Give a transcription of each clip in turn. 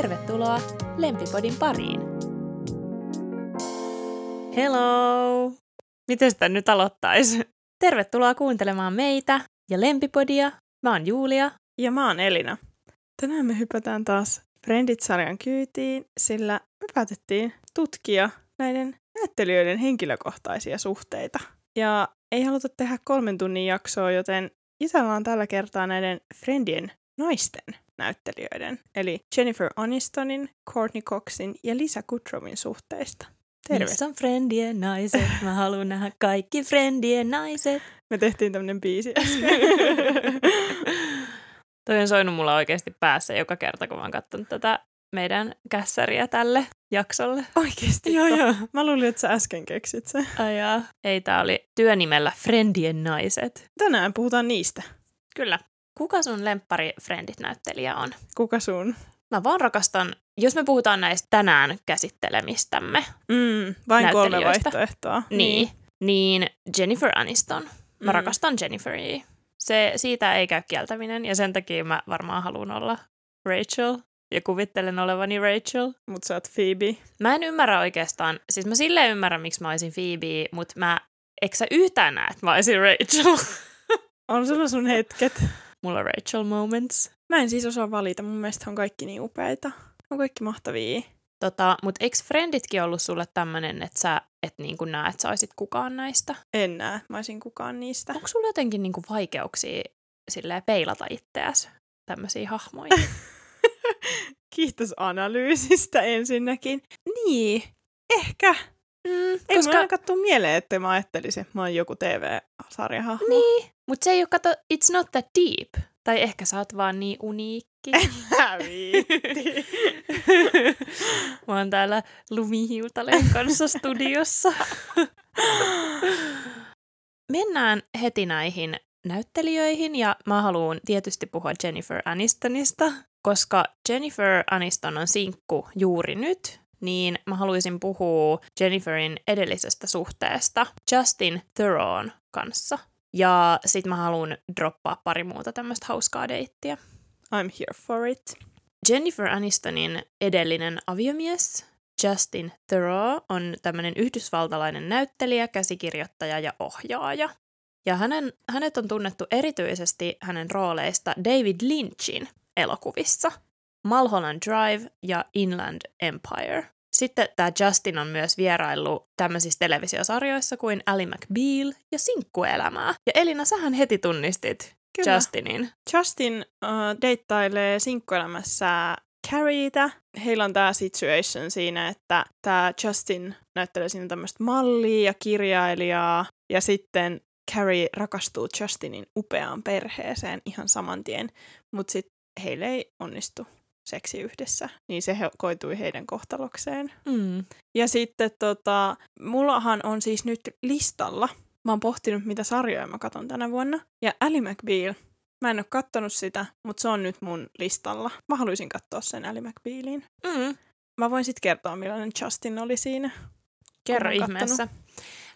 tervetuloa Lempipodin pariin. Hello! Miten sitä nyt aloittaisi? Tervetuloa kuuntelemaan meitä ja Lempipodia. Mä oon Julia. Ja mä oon Elina. Tänään me hypätään taas Friendit-sarjan kyytiin, sillä me päätettiin tutkia näiden näyttelijöiden henkilökohtaisia suhteita. Ja ei haluta tehdä 3 tunnin jaksoa, joten jutellaan tällä kertaa näiden Friendien naisten näyttelijöiden, eli Jennifer Anistonin, Courtney Coxin ja Lisa Kudrowin suhteista. Terve. Missä on Friendien naiset? Mä haluan nähdä kaikki Friendien naiset. Me tehtiin tämmönen biisi äsken. Toi on soinut mulla oikeasti päässä joka kerta, kun mä oon katsonut tätä meidän kässäriä tälle jaksolle. Oikeesti? Joo. Mä luulin, että sä äsken keksit sen. Ajaa. Ei, tää oli työnimellä Friendien naiset. Tänään puhutaan niistä. Kyllä. Kuka sun lemppari Friendit-näyttelijä on? Kuka sun? Mä vaan rakastan, jos me puhutaan näistä tänään käsittelemistämme. Vain 3 vaihtoehtoa. Niin Jennifer Aniston. Mä rakastan Jenniferia. Siitä ei käy kieltäminen ja sen takia mä varmaan haluan olla Rachel ja kuvittelen olevani Rachel. Mut sä oot Phoebe. Mä en ymmärrä oikeastaan, siis mä silleen ymmärrän miksi mä oisin Phoebe, mut eikö sä yhtään näe, että mä oisin Rachel? On sulla sun hetket. Mulla on Rachel moments. Mä en siis osaa valita, mun mielestä on kaikki niin upeita. On kaikki mahtavia. Mut eiks Frienditkin ollut sulle tämmönen, että sä et niinku näe, että sä oisit kukaan näistä? En näe, mä oisin kukaan niistä. Onko sulla jotenkin niinku vaikeuksia silleen peilata itseäsi tämmösiä hahmoja? Kiitos analyysistä ensinnäkin. Niin, ehkä. Koska... Ei mun ainakaan tuu mieleen, että mä ajattelisin, että mä oon joku TV-sarjahahmo. Niin, mut se ei oo it's not that deep. Tai ehkä sä oot vaan niin uniikki. Älä viitti. Mä oon täällä lumihiutaleen kanssa studiossa. Mennään heti näihin näyttelijöihin ja mä haluan tietysti puhua Jennifer Anistonista. Koska Jennifer Aniston on sinkku juuri nyt, niin mä haluaisin puhua Jenniferin edellisestä suhteesta Justin Theroun kanssa. Ja sit mä haluun droppaa 2 muuta tämmöstä hauskaa deittiä. I'm here for it. Jennifer Anistonin edellinen aviomies, Justin Theroux, on tämmönen yhdysvaltalainen näyttelijä, käsikirjoittaja ja ohjaaja. Ja hänet on tunnettu erityisesti hänen rooleista David Lynchin elokuvissa, Mulholland Drive ja Inland Empire. Sitten tämä Justin on myös vieraillut tämmöisissä televisiosarjoissa kuin Ally McBeal ja Sinkkuelämää. Ja Elina, sähän heti tunnistit kyllä Justinin. Justin deittailee Sinkkuelämässä Carrieta. Heillä on tämä situation siinä, että tämä Justin näyttelee siinä tämmöistä mallia ja kirjailijaa. Ja sitten Carrie rakastuu Justinin upeaan perheeseen ihan saman tien, mutta sitten heille ei onnistu seksi yhdessä, niin se koitui heidän kohtalokseen. Ja sitten mullahan on siis nyt listalla, mä oon pohtinut mitä sarjoja mä katon tänä vuonna, ja Ally McBeal, mä en oo kattonut sitä, mutta se on nyt mun listalla. Mä haluaisin katsoa sen Ally McBealin. Mä voin sit kertoa millainen Justin oli siinä. Kerro ihmeessä.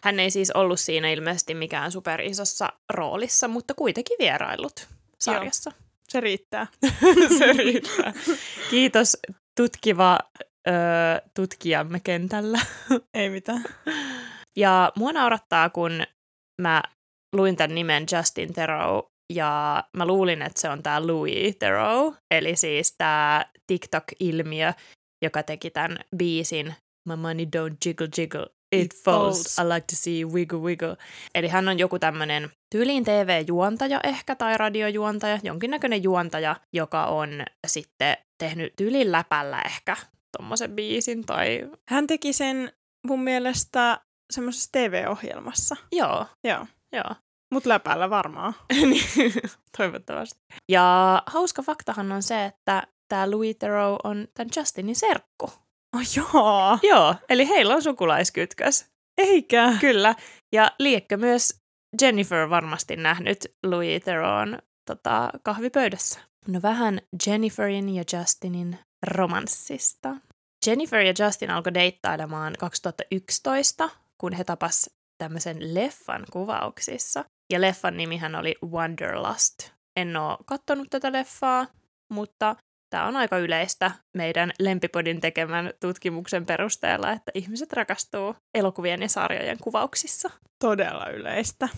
Hän ei siis ollut siinä ilmeisesti mikään superisossa roolissa, mutta kuitenkin vierailut sarjassa. Joo. Se riittää. Se riittää. Kiitos tutkiva tutkijamme kentällä. Ei mitään. Ja mua naurattaa, kun mä luin tämän nimen Justin Theroux ja mä luulin, että se on tää Louis Theroux, eli siis tää TikTok-ilmiö, joka teki tämän biisin My money don't jiggle jiggle, it falls. I like to see wiggle wiggle. Eli hän on joku tämmönen tyyliin TV-juontaja ehkä tai radiojuontaja, jonkinnäköinen juontaja, joka on sitten tehnyt tyylin läpällä ehkä tommosen biisin tai... Hän teki sen mun mielestä semmoisessa TV-ohjelmassa. Joo. Mut läpällä varmaan. Toivottavasti. Ja hauska faktahan on se, että tää Louis Theroux on tän Justinin serkku. Oh, joo. Joo, eli heillä on sukulaiskytkös. Eikä. Kyllä, ja liekkö myös Jennifer varmasti nähnyt Louis Theroun kahvipöydässä. No vähän Jenniferin ja Justinin romanssista. Jennifer ja Justin alkoi deittailemaan 2011, kun he tapas tämmöisen leffan kuvauksissa. Ja leffan nimihän oli Wonderlust. En oo kattonut tätä leffaa, mutta... Tämä on aika yleistä meidän Lempipodin tekemän tutkimuksen perusteella, että ihmiset rakastuu elokuvien ja sarjojen kuvauksissa. Todella yleistä.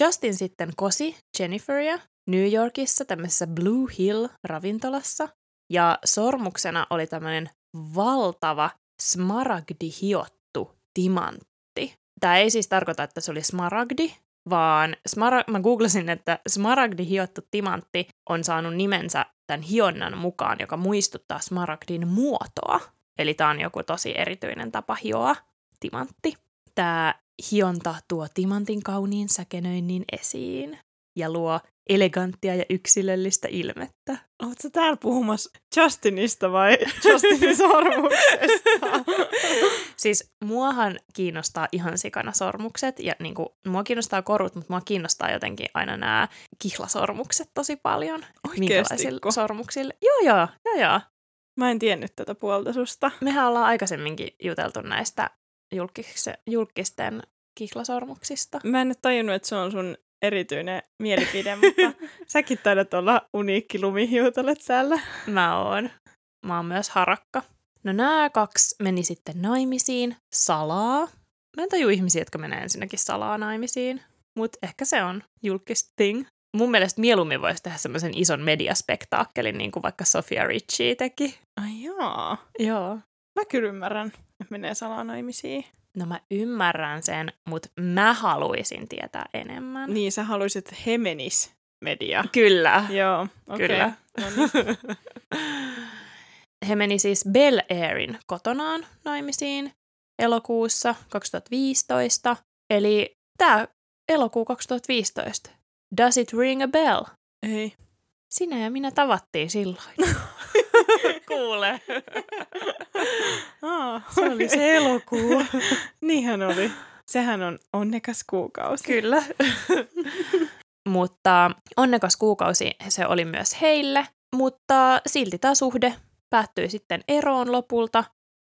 Justin sitten kosi Jenniferia New Yorkissa tämmöisessä Blue Hill-ravintolassa. Ja sormuksena oli tämmöinen valtava smaragdihiottu timantti. Tämä ei siis tarkoita, että se oli smaragdi, vaan mä googlasin, että smaragdihiottu timantti on saanut nimensä tämän hionnan mukaan, joka muistuttaa smaragdin muotoa. Eli tämä on joku tosi erityinen tapa hioa timantti. Tämä hionta tuo timantin kauniin säkenöinnin esiin ja luo eleganttia ja yksilöllistä ilmettä. Oletko sä täällä puhumassa Justinista vai Justinin sormuksesta? Siis muahan kiinnostaa ihan sikana sormukset ja niinku, mua kiinnostaa korut, mutta mua kiinnostaa jotenkin aina nämä kihlasormukset tosi paljon. Minkälaisilla sormuksilla? Joo. Mä en tiennyt tätä puolta susta. Mehän ollaan aikaisemminkin juteltu näistä julkisten kihlasormuksista. Mä en nyt tajunnut, että se on sun erityinen mielipide, mutta säkin taidat olla uniikki lumihiutale täällä. Mä oon myös harakka. No nämä kaksi meni sitten naimisiin salaa. Mä en taju ihmisiä, jotka menee ensinnäkin salaa naimisiin, mutta ehkä se on julkis thing. Mun mielestä mieluummin voisi tehdä semmoisen ison mediaspektaakkelin, niin kuin vaikka Sofia Richie teki. Ai joo. Joo. Mä kyllä ymmärrän, että menee salaa naimisiin. No mä ymmärrän sen, mutta mä haluaisin tietää enemmän. Niin, sä haluisit, että he menis media. Kyllä. Joo, okei. Okay. No niin. He meni siis Bel Airin kotonaan naimisiin elokuussa 2015. Eli tää elokuu 2015. Does it ring a bell? Ei. Sinä ja minä tavattiin silloin. Kuule. Se oli se elokuu. Niinhän oli. Sehän on onnekas kuukausi. Kyllä. Mutta onnekas kuukausi se oli myös heille, mutta silti tämä suhde päättyi sitten eroon lopulta,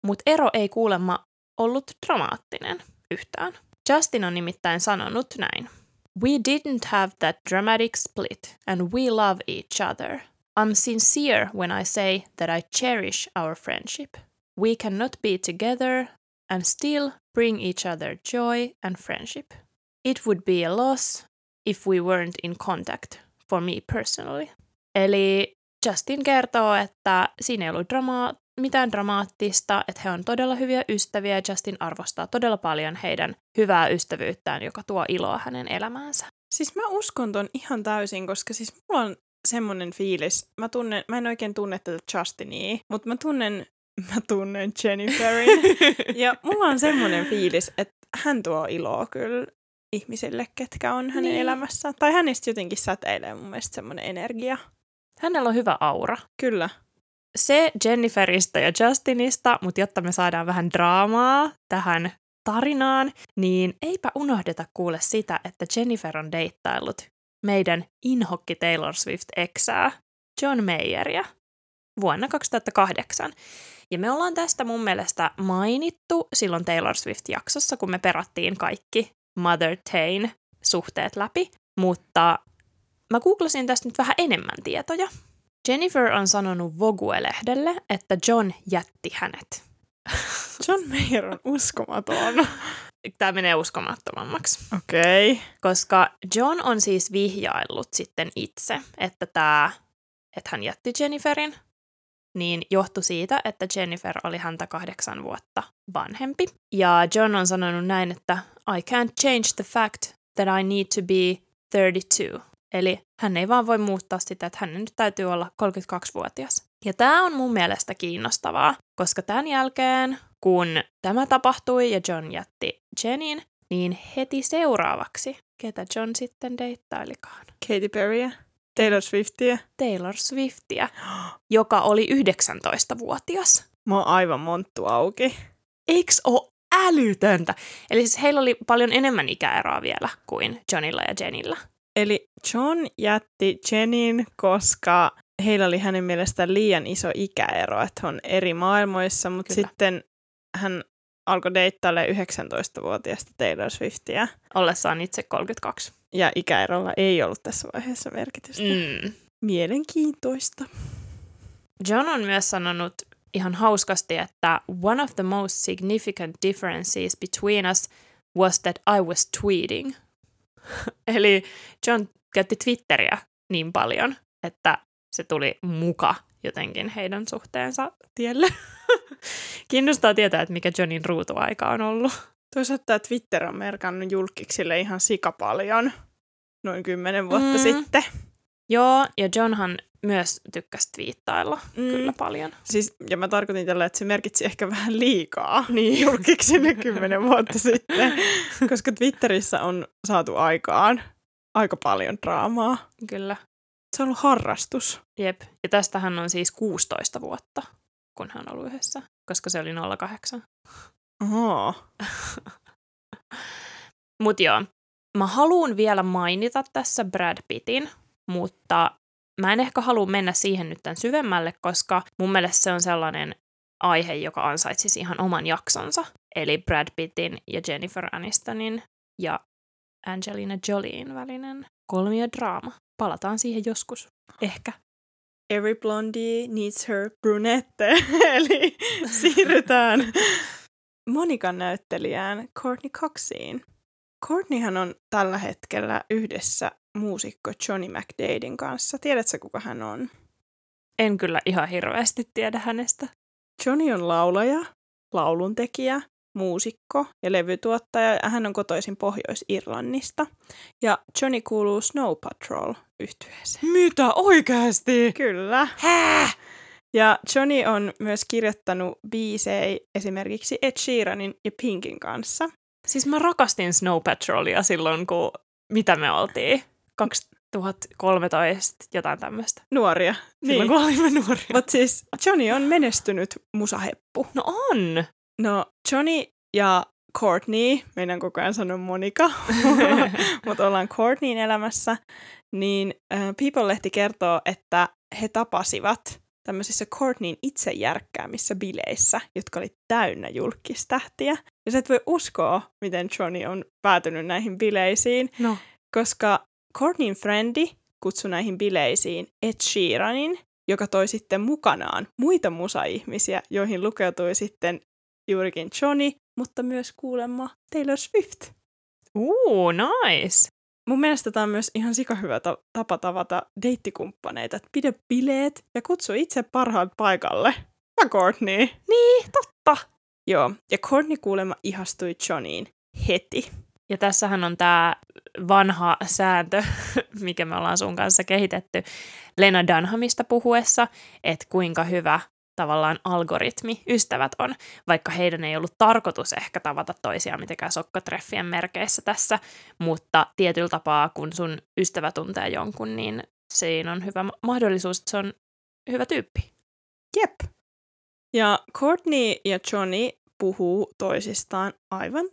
mutta ero ei kuulemma ollut dramaattinen yhtään. Justin on nimittäin sanonut näin. We didn't have that dramatic split and we love each other. I'm sincere when I say that I cherish our friendship. We cannot be together and still bring each other joy and friendship. It would be a loss if we weren't in contact, for me personally. Eli Justin kertoo, että siinä ei ollut mitään dramaattista, että he on todella hyviä ystäviä ja Justin arvostaa todella paljon heidän hyvää ystävyyttään, joka tuo iloa hänen elämäänsä. Siis mä uskon ton ihan täysin, koska siis mulla on semmonen fiilis. Mä en oikein tunne tätä Justinia, mutta mä tunnen Jenniferin. Ja mulla on semmonen fiilis, että hän tuo iloa kyllä ihmisille, ketkä on hänen elämässään. Tai hänestä jotenkin säteilee mun mielestä semmonen energia. Hänellä on hyvä aura. Kyllä. Se Jenniferistä ja Justinista, mutta jotta me saadaan vähän draamaa tähän tarinaan, niin eipä unohdeta kuule sitä, että Jennifer on deittaillut meidän inhokki Taylor Swift-eksää, John Mayeria, vuonna 2008. Ja me ollaan tästä mun mielestä mainittu silloin Taylor Swift-jaksossa, kun me perattiin kaikki Mother Tayn suhteet läpi, mutta mä googlasin tästä nyt vähän enemmän tietoja. Jennifer on sanonut Vogue-lehdelle, että John jätti hänet. John Mayer on uskomaton. Tämä menee uskomattomammaksi. Okei. Okay. Koska John on siis vihjaillut sitten itse, että hän jätti Jenniferin, niin johtui siitä, että Jennifer oli häntä 8 vuotta vanhempi. Ja John on sanonut näin, että I can't change the fact that I need to be 32. Eli hän ei vaan voi muuttaa sitä, että hänen nyt täytyy olla 32-vuotias. Ja tämä on mun mielestä kiinnostavaa, koska tämän jälkeen, kun tämä tapahtui ja John jätti Jenin, niin heti seuraavaksi, ketä John sitten deittailikaan? Katy Perryä? Taylor Swiftia, joka oli 19-vuotias. Mä oon aivan monttu auki. Eiks oo älytöntä? Eli siis heillä oli paljon enemmän ikäeroa vielä kuin Johnilla ja Jenillä. Eli John jätti Jenin, koska heillä oli hänen mielestään liian iso ikäero, että he on eri maailmoissa, mutta sitten hän alkoi deittailla 19-vuotiaista Taylor Swiftia. Ollessaan itse 32. Ja ikäerolla ei ollut tässä vaiheessa merkitystä. Mm. Mielenkiintoista. John on myös sanonut ihan hauskasti, että one of the most significant differences between us was that I was tweeting. Eli John käytti Twitteriä niin paljon, että se tuli muka jotenkin heidän suhteensa tielle. Kiinnostaa tietää, että mikä Johnin ruutuaika on ollut. Toisaalta tämä Twitter on merkannut julkiksille ihan sikapaljon noin 10 vuotta sitten. Joo, ja Johnhan myös tykkäsi twiittailla kyllä paljon. Siis, ja mä tarkoitin tällä, että se merkitsi ehkä vähän liikaa niin julkiksille 10 vuotta sitten, koska Twitterissä on saatu aikaan aika paljon draamaa. Kyllä. Se on ollut harrastus. Jep, ja tästähän on siis 16 vuotta, kun hän on ollut yhdessä, koska se oli 08. Oho. Mut joo, mä haluun vielä mainita tässä Brad Pittin, mutta mä en ehkä halua mennä siihen nyt tämän syvemmälle, koska mun mielestä se on sellainen aihe, joka ansaitsisi ihan oman jaksonsa. Eli Brad Pittin ja Jennifer Anistonin ja Angelina Jolien välinen kolmiodraama. Palataan siihen joskus. Ehkä. Every blondie needs her brunette. Eli siirrytään Monikan näyttelijään Courtney Coxiin. Courtneyhan on tällä hetkellä yhdessä muusikko Johnny McDaidin kanssa. Tiedätkö, kuka hän on? En kyllä ihan hirveästi tiedä hänestä. Johnny on laulaja, lauluntekijä, muusikko ja levytuottaja. Hän on kotoisin Pohjois-Irlannista. Ja Johnny kuuluu Snow Patrol-yhtyeeseen. Mitä? Oikeasti? Kyllä. Hää? Ja Johnny on myös kirjoittanut biisejä esimerkiksi Ed Sheeranin ja Pinkin kanssa. Siis mä rakastin Snow Patrolia silloin, kun mitä me oltiin? 2013, jotain tämmöistä. Nuoria. Silloin niin. Kun olimme nuoria. Mutta siis Johnny on menestynyt musaheppu. No on! No Johnny ja Courtney, meidän koko ajan sanon Monika, mutta ollaan Courtneyn elämässä, niin People-lehti kertoo, että he tapasivat tämmöisissä Courtneyn itse järkkäämissä bileissä, jotka oli täynnä julkistähtiä. Ja sä et voi uskoa, miten Johnny on päätynyt näihin bileisiin, no. Koska Courtneyn friendi kutsui näihin bileisiin Ed Sheeranin, joka toi sitten mukanaan muita musaihmisiä, joihin lukeutui sitten juurikin Johnny, mutta myös kuulemma Taylor Swift. Nice! Mun mielestä tämä on myös ihan sikahyvä tapa tavata deittikumppaneita, että pidä bileet ja kutsu itse parhaat paikalle. Ja Courtney! Niin, totta! Joo, ja Courtney kuulemma ihastui Johnnyin heti. Ja tässähän on tämä vanha sääntö, mikä me ollaan sun kanssa kehitetty Lena Dunhamista puhuessa, että kuinka hyvä tavallaan algoritmi ystävät on, vaikka heidän ei ollut tarkoitus ehkä tavata toisiaan mitenkään sokkotreffien merkeissä tässä, mutta tietyllä tapaa, kun sun ystävä tuntee jonkun, niin siinä on hyvä mahdollisuus, että se on hyvä tyyppi. Jep. Ja Courtney ja Johnny puhuu toisistaan aivan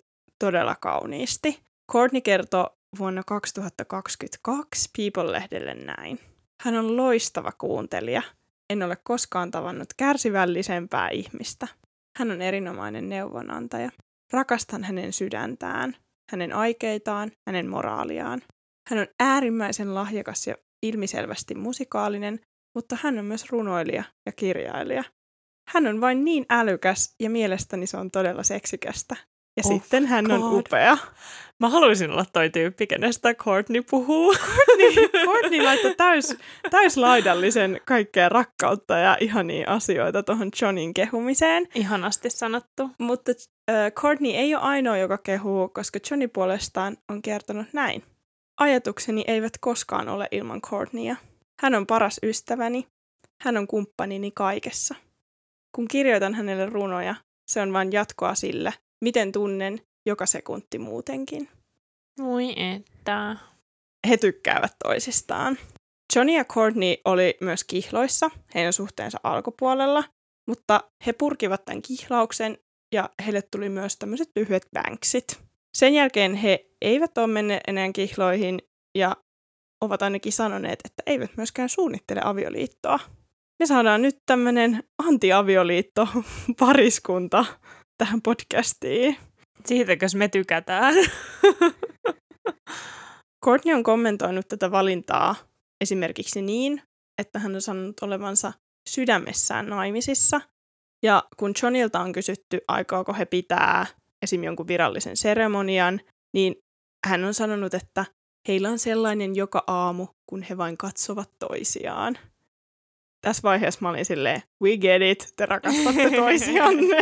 todella kauniisti. Courtney kertoi vuonna 2022 People-lehdelle näin. Hän on loistava kuuntelija. En ole koskaan tavannut kärsivällisempää ihmistä. Hän on erinomainen neuvonantaja. Rakastan hänen sydäntään, hänen aikeitaan, hänen moraaliaan. Hän on äärimmäisen lahjakas ja ilmiselvästi musikaalinen, mutta hän on myös runoilija ja kirjailija. Hän on vain niin älykäs ja mielestäni se on todella seksikästä. Ja sitten hän on upea. Mä haluaisin olla toi tyyppi, kenestä Courtney puhuu. Courtney laittoi täyslaidallisen kaikkea rakkautta ja ihania asioita tuohon Johnnyin kehumiseen. Ihanasti sanottu. Mutta Courtney ei ole ainoa, joka kehuu, koska Johnny puolestaan on kertonut näin. Ajatukseni eivät koskaan ole ilman Courtneya. Hän on paras ystäväni. Hän on kumppanini kaikessa. Kun kirjoitan hänelle runoja, se on vain jatkoa sille, miten tunnen joka sekunti muutenkin. Voi että. He tykkäävät toisistaan. Johnny ja Courtney oli myös kihloissa heidän suhteensa alkupuolella, mutta he purkivat tämän kihlauksen ja heille tuli myös tämmöiset lyhyet banksit. Sen jälkeen he eivät ole menneet enää kihloihin ja ovat ainakin sanoneet, että eivät myöskään suunnittele avioliittoa. Me saadaan nyt tämmöinen anti-avioliitto-pariskunta tähän podcastiin. Siitäkös me tykätään? Courtney on kommentoinut tätä valintaa esimerkiksi niin, että hän on sanonut olevansa sydämessään naimisissa. Ja kun Johnilta on kysytty, aikooko he pitää esim. Jonkun virallisen seremonian, niin hän on sanonut, että heillä on sellainen joka aamu, kun he vain katsovat toisiaan. Tässä vaiheessa mä olin silleen, we get it, te rakastatte toisianne.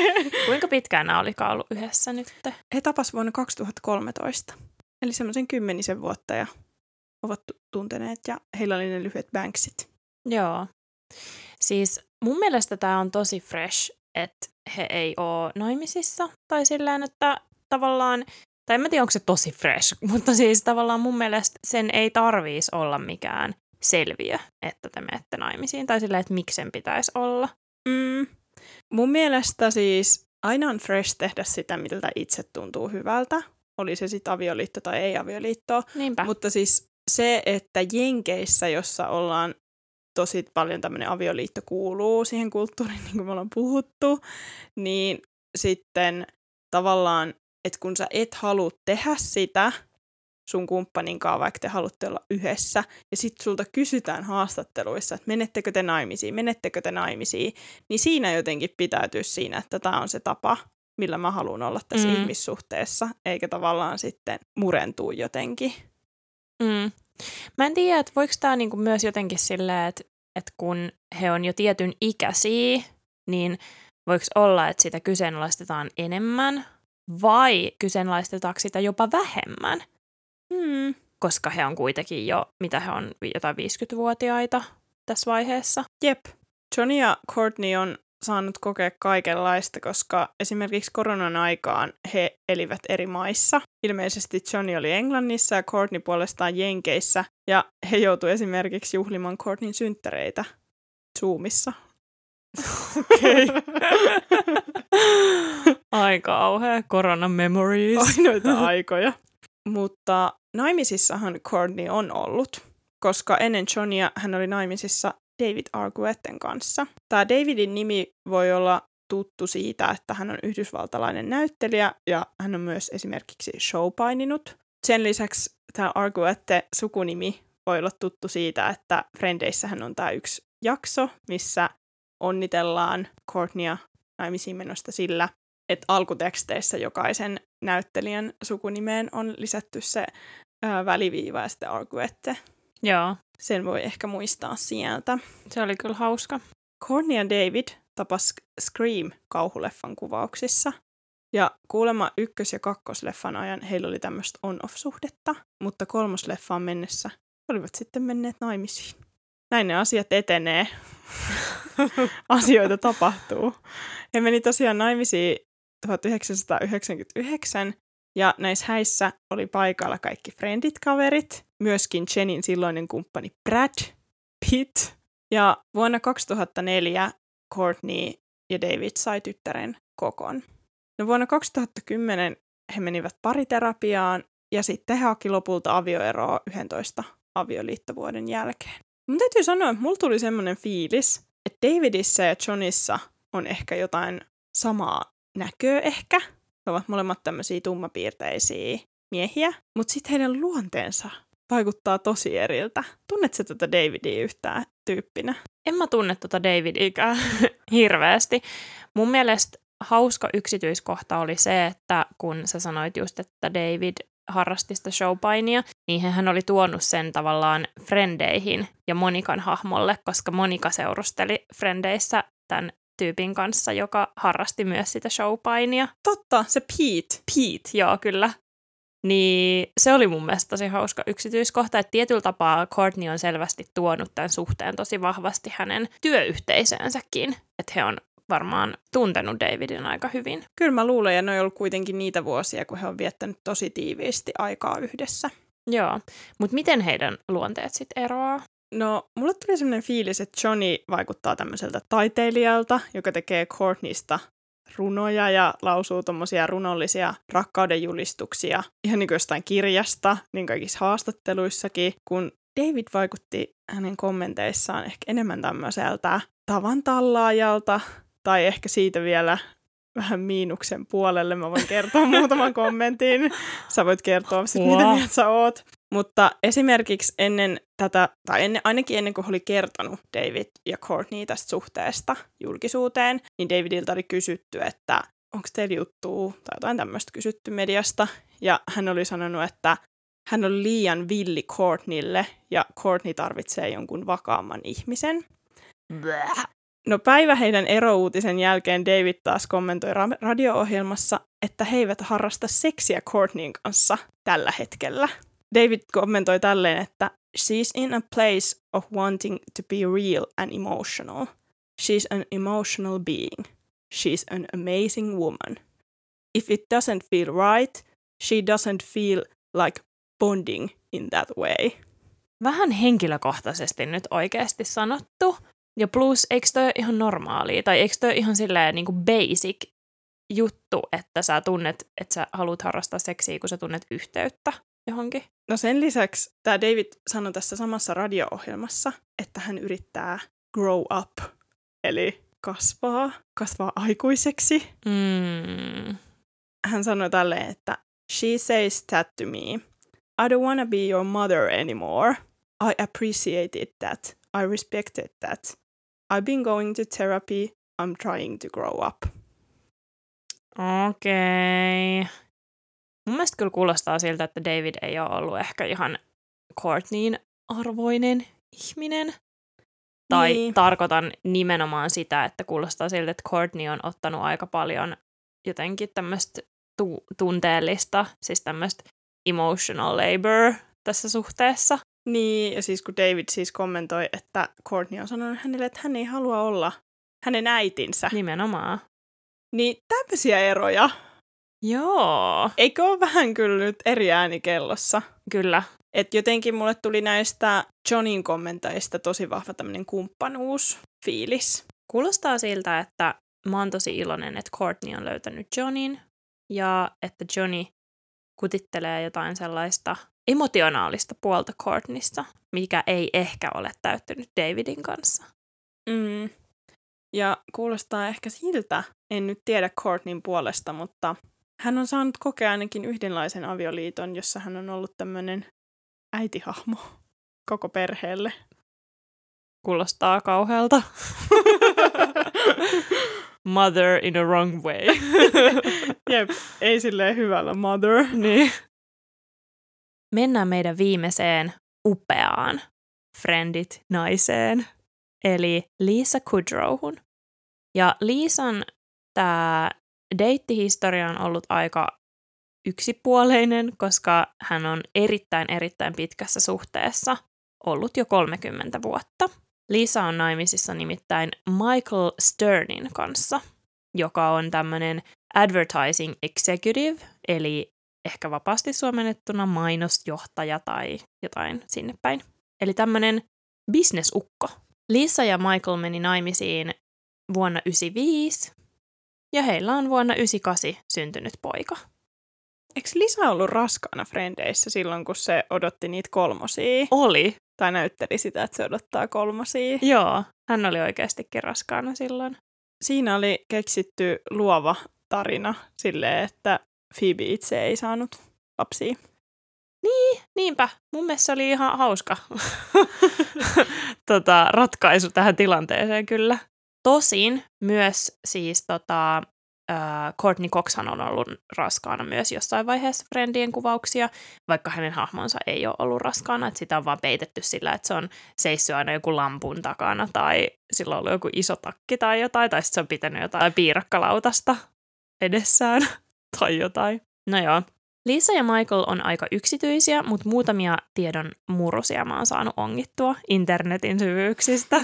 Kuinka pitkään nämä olikaan ollut yhdessä nyt? He tapas vuonna 2013, eli semmoisen 10 vuotta ja ovat tunteneet ja heillä oli ne lyhyet banksit. Joo, siis mun mielestä tämä on tosi fresh, että he ei ole naimisissa tai silleen, että tavallaan, tai en mä tiedä onko se tosi fresh, mutta siis tavallaan mun mielestä sen ei tarvitsisi olla mikään selviö, että te menette naimisiin, tai silleen, että miksen pitäisi olla. Mun mielestä siis aina on fresh tehdä sitä, miltä itse tuntuu hyvältä, oli se sitten avioliitto tai ei avioliittoa. Niinpä. Mutta siis se, että Jenkeissä, jossa ollaan tosi paljon tämmöinen avioliitto kuuluu siihen kulttuuriin, niin kuin me ollaan puhuttu, niin sitten tavallaan, että kun sä et halua tehdä sitä sun kumppaninkaan, vaikka te haluatte olla yhdessä, ja sit sulta kysytään haastatteluissa, että menettekö te naimisiin, niin siinä jotenkin pitäytyy siinä, että tämä on se tapa, millä mä haluan olla tässä ihmissuhteessa, eikä tavallaan sitten murentua jotenkin. Mä en tiedä, että voiko tämä niinku myös jotenkin silleen, että kun he on jo tietyn ikäisiä, niin voiko olla, että sitä kyseenalaistetaan enemmän vai kyseenalaistetaanko sitä jopa vähemmän? Koska he on kuitenkin jo, mitä he on, jotain 50-vuotiaita tässä vaiheessa. Jep. Johnny ja Courtney on saanut kokea kaikenlaista, koska esimerkiksi koronan aikaan he elivät eri maissa. Ilmeisesti Johnny oli Englannissa ja Courtney puolestaan Jenkeissä, ja he joutuivat esimerkiksi juhlimaan Courtneyn synttäreitä Zoomissa. Okei. Aika kauhea, korona memories. Ainoita aikoja. Mutta naimisissahan Courtney on ollut, koska ennen Johnia hän oli naimisissa David Arquetten kanssa. Tämä Davidin nimi voi olla tuttu siitä, että hän on yhdysvaltalainen näyttelijä ja hän on myös esimerkiksi showpaininut. Sen lisäksi tämä Arquette-sukunimi voi olla tuttu siitä, että Frendeissähän on tämä yksi jakso, missä onnitellaan Courtneya naimisiin menosta sillä, että alkuteksteissä jokaisen näyttelijän sukunimeen on lisätty se väliviiva ja sitten Arquette. Joo. Sen voi ehkä muistaa sieltä. Se oli kyllä hauska. Courtney ja David tapas Scream-kauhuleffan kuvauksissa. Ja kuulemma ykkös- ja kakkosleffan ajan heillä oli tämmöistä on-off-suhdetta, mutta kolmosleffaan mennessä olivat sitten menneet naimisiin. Näin ne asiat etenee. Asioita tapahtuu. He meni tosiaan naimisiin 1999, ja näissä häissä oli paikalla kaikki frendit, kaverit, myöskin Jenin silloinen kumppani Brad Pitt. Ja vuonna 2004 Courtney ja David sai tyttären Kokon. No vuonna 2010 he menivät pariterapiaan ja sitten he haki lopulta avioeroa 11 avioliittovuoden jälkeen. Mun täytyy sanoa, että mulla tuli semmoinen fiilis, että Davidissa ja Johnissa on ehkä jotain samaa näköä ehkä. He ovat molemmat tämmöisiä tummapiirteisiä miehiä, mutta sitten heidän luonteensa vaikuttaa tosi eriltä. Tunnetko sä tätä Davidia yhtään tyyppinä? En mä tunne tota Davidiä hirveästi. Mun mielestä hauska yksityiskohta oli se, että kun sä sanoit just, että David harrasti sitä showpainia, niin hän oli tuonut sen tavallaan frendeihin ja Monikan hahmolle, koska Monika seurusteli frendeissä tämän tyypin kanssa, joka harrasti myös sitä showpainia. Totta, se Pete. Pete, joo, kyllä. Niin se oli mun mielestä tosi hauska yksityiskohta, että tietyllä tapaa Courtney on selvästi tuonut tämän suhteen tosi vahvasti hänen työyhteisöönsäkin, että he on varmaan tuntenut Davidin aika hyvin. Kyllä mä luulen, ja ne on ollut kuitenkin niitä vuosia, kun he on viettänyt tosi tiiviisti aikaa yhdessä. Joo, mutta miten heidän luonteet sitten eroaa? No, mulle tuli sellainen fiilis, että Johnny vaikuttaa tämmöiseltä taiteilijalta, joka tekee Courtneysta runoja ja lausuu tommosia runollisia rakkaudenjulistuksia ihan niin kuin jostain kirjasta, niin kaikissa haastatteluissakin, kun David vaikutti hänen kommenteissaan ehkä enemmän tämmöiseltä tavan tallaajalta, tai ehkä siitä vielä vähän miinuksen puolelle. Mä voin kertoa muutaman kommentin. Sä voit kertoa, mitä mieltä sä oot. Mutta esimerkiksi ennen tätä, tai ainakin ennen kuin oli kertonut David ja Courtney tästä suhteesta julkisuuteen, niin Davidilta oli kysytty, että onko teillä juttua tai jotain tämmöistä kysytty mediasta. Ja hän oli sanonut, että hän on liian villi Courtneylle ja Courtney tarvitsee jonkun vakaamman ihmisen. Bäh. No päivä heidän erouutisen jälkeen David taas kommentoi radio-ohjelmassa, että he eivät harrasta seksiä Courtneyn kanssa tällä hetkellä. David kommentoi tälleen, että she's in a place of wanting to be real and emotional. She's an emotional being. She's an amazing woman. If it doesn't feel right, she doesn't feel like bonding in that way. Vähän henkilökohtaisesti nyt oikeasti sanottu. Ja plus, eikö toi ole ihan normaalia? Tai eikö toi ole ihan silleen niin kuin basic juttu, että sä tunnet, että sä haluat harrastaa seksiä, kun sä tunnet yhteyttä johonkin? No sen lisäksi tämä David sanoi tässä samassa radio-ohjelmassa, että hän yrittää grow up, eli kasvaa aikuiseksi. Mm. Hän sanoi tälleen, että she says that to me. I don't wanna be your mother anymore. I appreciated that. I respected that. I've been going to therapy. I'm trying to grow up. Okei. Mun mielestä kyllä kuulostaa siltä, että David ei ole ollut ehkä ihan Courtneyn arvoinen ihminen. Tai tarkoitan nimenomaan sitä, että kuulostaa siltä, että Courtney on ottanut aika paljon jotenkin tämmöistä tunteellista, siis tämmöistä emotional labor tässä suhteessa. Niin, ja siis kun David siis kommentoi, että Courtney on sanonut hänelle, että hän ei halua olla hänen äitinsä. Nimenomaan. Niin tämmöisiä eroja. Joo. Eikö ole vähän kyllä nyt eri ääni kellossa? Kyllä. Et jotenkin mulle tuli näistä Johnin kommenteista tosi vahva tämmöinen kumppanuusfiilis. Kuulostaa siltä, että mä oon tosi iloinen, että Courtney on löytänyt Johnin ja että Johnny kutittelee jotain sellaista emotionaalista puolta Courtneysta, mikä ei ehkä ole täyttynyt Davidin kanssa. Mm. Ja kuulostaa ehkä siltä, en nyt tiedä Courtneyn puolesta, mutta hän on saanut kokea ainakin yhdenlaisen avioliiton, jossa hän on ollut tämmöinen äitihahmo koko perheelle. Kuulostaa kauhealta. Mother in a wrong way. Jep, ei silleen hyvällä mother. Niin. Mennään meidän viimeiseen upeaan friendit-naiseen, eli Lisa Kudrowhun. Ja Lisan tämä deittihistoria on ollut aika yksipuoleinen, koska hän on erittäin pitkässä suhteessa ollut jo 30 vuotta. Lisa on naimisissa nimittäin Michael Sternin kanssa, joka on tämmöinen advertising executive, eli ehkä vapaasti suomennettuna mainosjohtaja tai jotain sinne päin. Eli tämmöinen bisnesukko. Lisa ja Michael meni naimisiin vuonna 1995 ja heillä on vuonna 1998 syntynyt poika. Eikö Lisa ollut raskaana frendeissä silloin, kun se odotti niitä kolmosia? Oli. Tai näytteli sitä, että se odottaa kolmosia. Joo, hän oli oikeastikin raskaana silloin. Siinä oli keksitty luova tarina silleen, että Phoebe itse ei saanut lapsia. Niin, niinpä. Mun mielestä se oli ihan hauska ratkaisu tähän tilanteeseen kyllä. Tosin myös siis Courtney Coxhan on ollut raskaana myös jossain vaiheessa frendien kuvauksia, vaikka hänen hahmonsa ei ole ollut raskaana, että sitä on vaan peitetty sillä, että se on seissyt aina joku lampun takana tai sillä on ollut joku iso takki tai jotain, tai sitten se on pitänyt jotain piirakkalautasta edessään tai jotain. No joo. Lisa ja Michael on aika yksityisiä, mutta muutamia tiedon murusia mä oon saanut ongittua internetin syvyyksistä.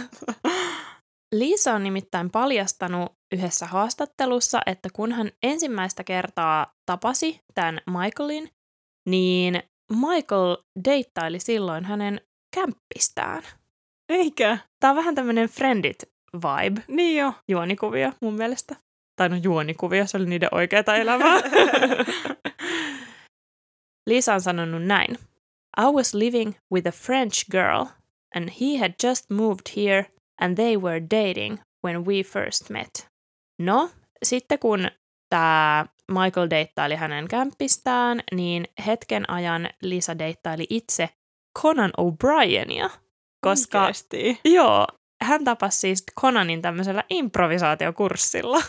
Lisa on nimittäin paljastanut yhdessä haastattelussa, että kun hän ensimmäistä kertaa tapasi tämän Michaelin, niin Michael deittaili silloin hänen kämppistään. Eikä? Tää on vähän tämmönen friendit vibe. Niin jo. Juonikuvia mun mielestä. Tai no juonikuvia, se oli niiden oikeata elämää. Lisa on sanonut näin. I was living with a French girl and he had just moved here and they were dating when we first met. No, sitten kun tämä Michael deittaili hänen kämppistään, niin hetken ajan Lisa deittaili itse Conan O'Brienia, koska oikeasti. Joo, hän tapasi siis Conanin tämmöisellä improvisaatiokurssilla,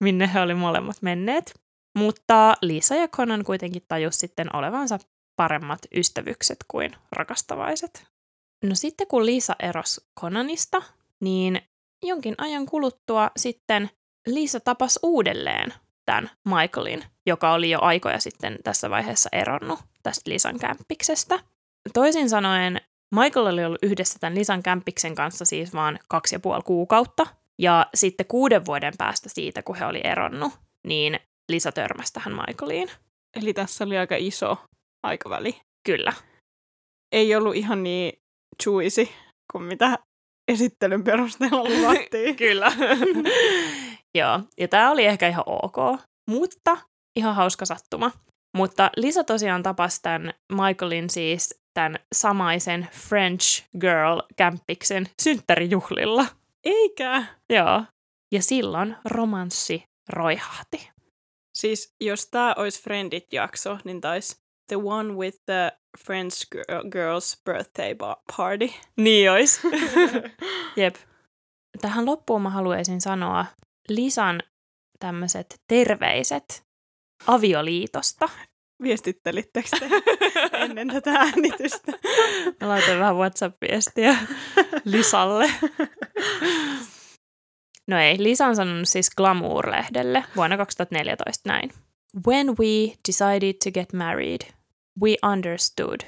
minne he oli molemmat menneet. Mutta Lisa ja Conan kuitenkin tajusi sitten olevansa paremmat ystävykset kuin rakastavaiset. No sitten kun Lisa erosi Conanista, niin jonkin ajan kuluttua sitten Lisa tapasi uudelleen tämän Michaelin, joka oli jo aikoja sitten tässä vaiheessa eronnut tästä Lisan kämppiksestä. Toisin sanoen Michael oli ollut yhdessä tämän Lisan kämppiksen kanssa siis vaan 2,5 kuukautta. Ja sitten 6 vuoden päästä siitä, kun he oli eronnut, niin Lisa törmäsi tähän Michaeliin. Eli tässä oli aika iso aikaväli. Kyllä. Ei ollut ihan niin juicy kuin mitä esittelyn perusteella luvattiin. Kyllä. Joo, ja tämä oli ehkä ihan ok, mutta ihan hauska sattuma. Mutta Lisa tosiaan tapasi tämän Michaelin siis tämän samaisen French Girl-kämppiksen synttärijuhlilla. Eikä? Joo. Ja silloin romanssi roihahti. Siis jos tämä olisi Friendit-jakso, niin taisi The One with the French Girl's Birthday Party. Niin olisi. Jep. Tähän loppuun mä haluaisin sanoa Lisan tämmöiset terveiset avioliitosta. Viestittelittekö te ennen tätä äänitystä? Mä laitan vähän WhatsApp-viestiä Lisalle. No ei, Lisa on sanonut siis Glamour-lehdelle vuonna 2014 näin. When we decided to get married, we understood.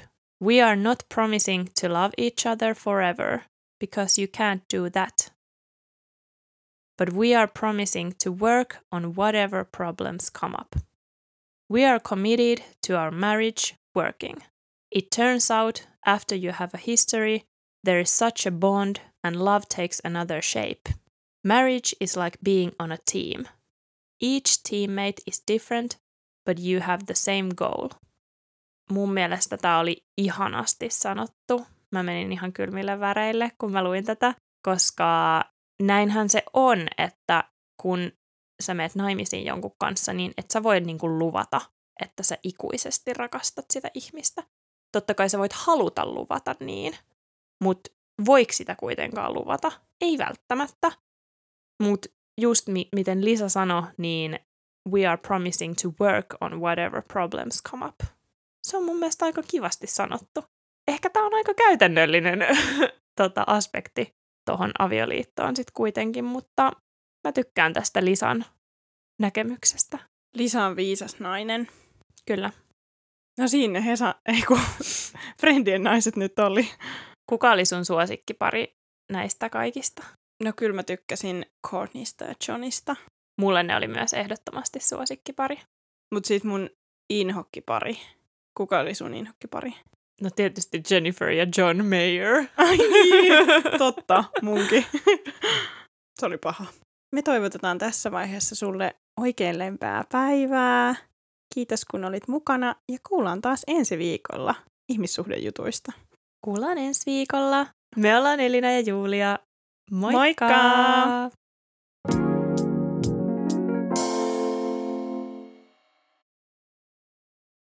We are not promising to love each other forever, because you can't do that. But we are promising to work on whatever problems come up. We are committed to our marriage working. It turns out, after you have a history, there is such a bond and love takes another shape. Marriage is like being on a team. Each teammate is different, but you have the same goal. Mun mielestä tää oli ihanasti sanottu. Mä menin ihan kylmille väreille, kun mä luin tätä, koska näinhän se on, että kun sä meet naimisiin jonkun kanssa, niin et sä voi niinku luvata, että sä ikuisesti rakastat sitä ihmistä. Totta kai sä voit haluta luvata niin, mutta voiko sitä kuitenkaan luvata? Ei välttämättä. Mutta just miten Lisa sanoi, niin we are promising to work on whatever problems come up. Se on mun mielestä aika kivasti sanottu. Ehkä tää on aika käytännöllinen aspekti tohon avioliittoon sit kuitenkin, mutta mä tykkään tästä Lisan näkemyksestä. Lisa on viisas nainen. Kyllä. No siinä Friendien naiset nyt oli. Kuka oli sun suosikkipari näistä kaikista? No kyllä mä tykkäsin Courtneysta ja Johnista. Mulle ne oli myös ehdottomasti suosikkipari. Mut sit mun inhokkipari. Kuka oli sun inhokkipari? No tietysti Jennifer ja John Mayer. Ai niin, totta, munkin. Se oli paha. Me toivotetaan tässä vaiheessa sulle oikein lempää päivää. Kiitos kun olit mukana ja kuullaan taas ensi viikolla ihmissuhdejutuista. Kuullaan ensi viikolla. Me ollaan Elina ja Julia. Moikka! Moikka!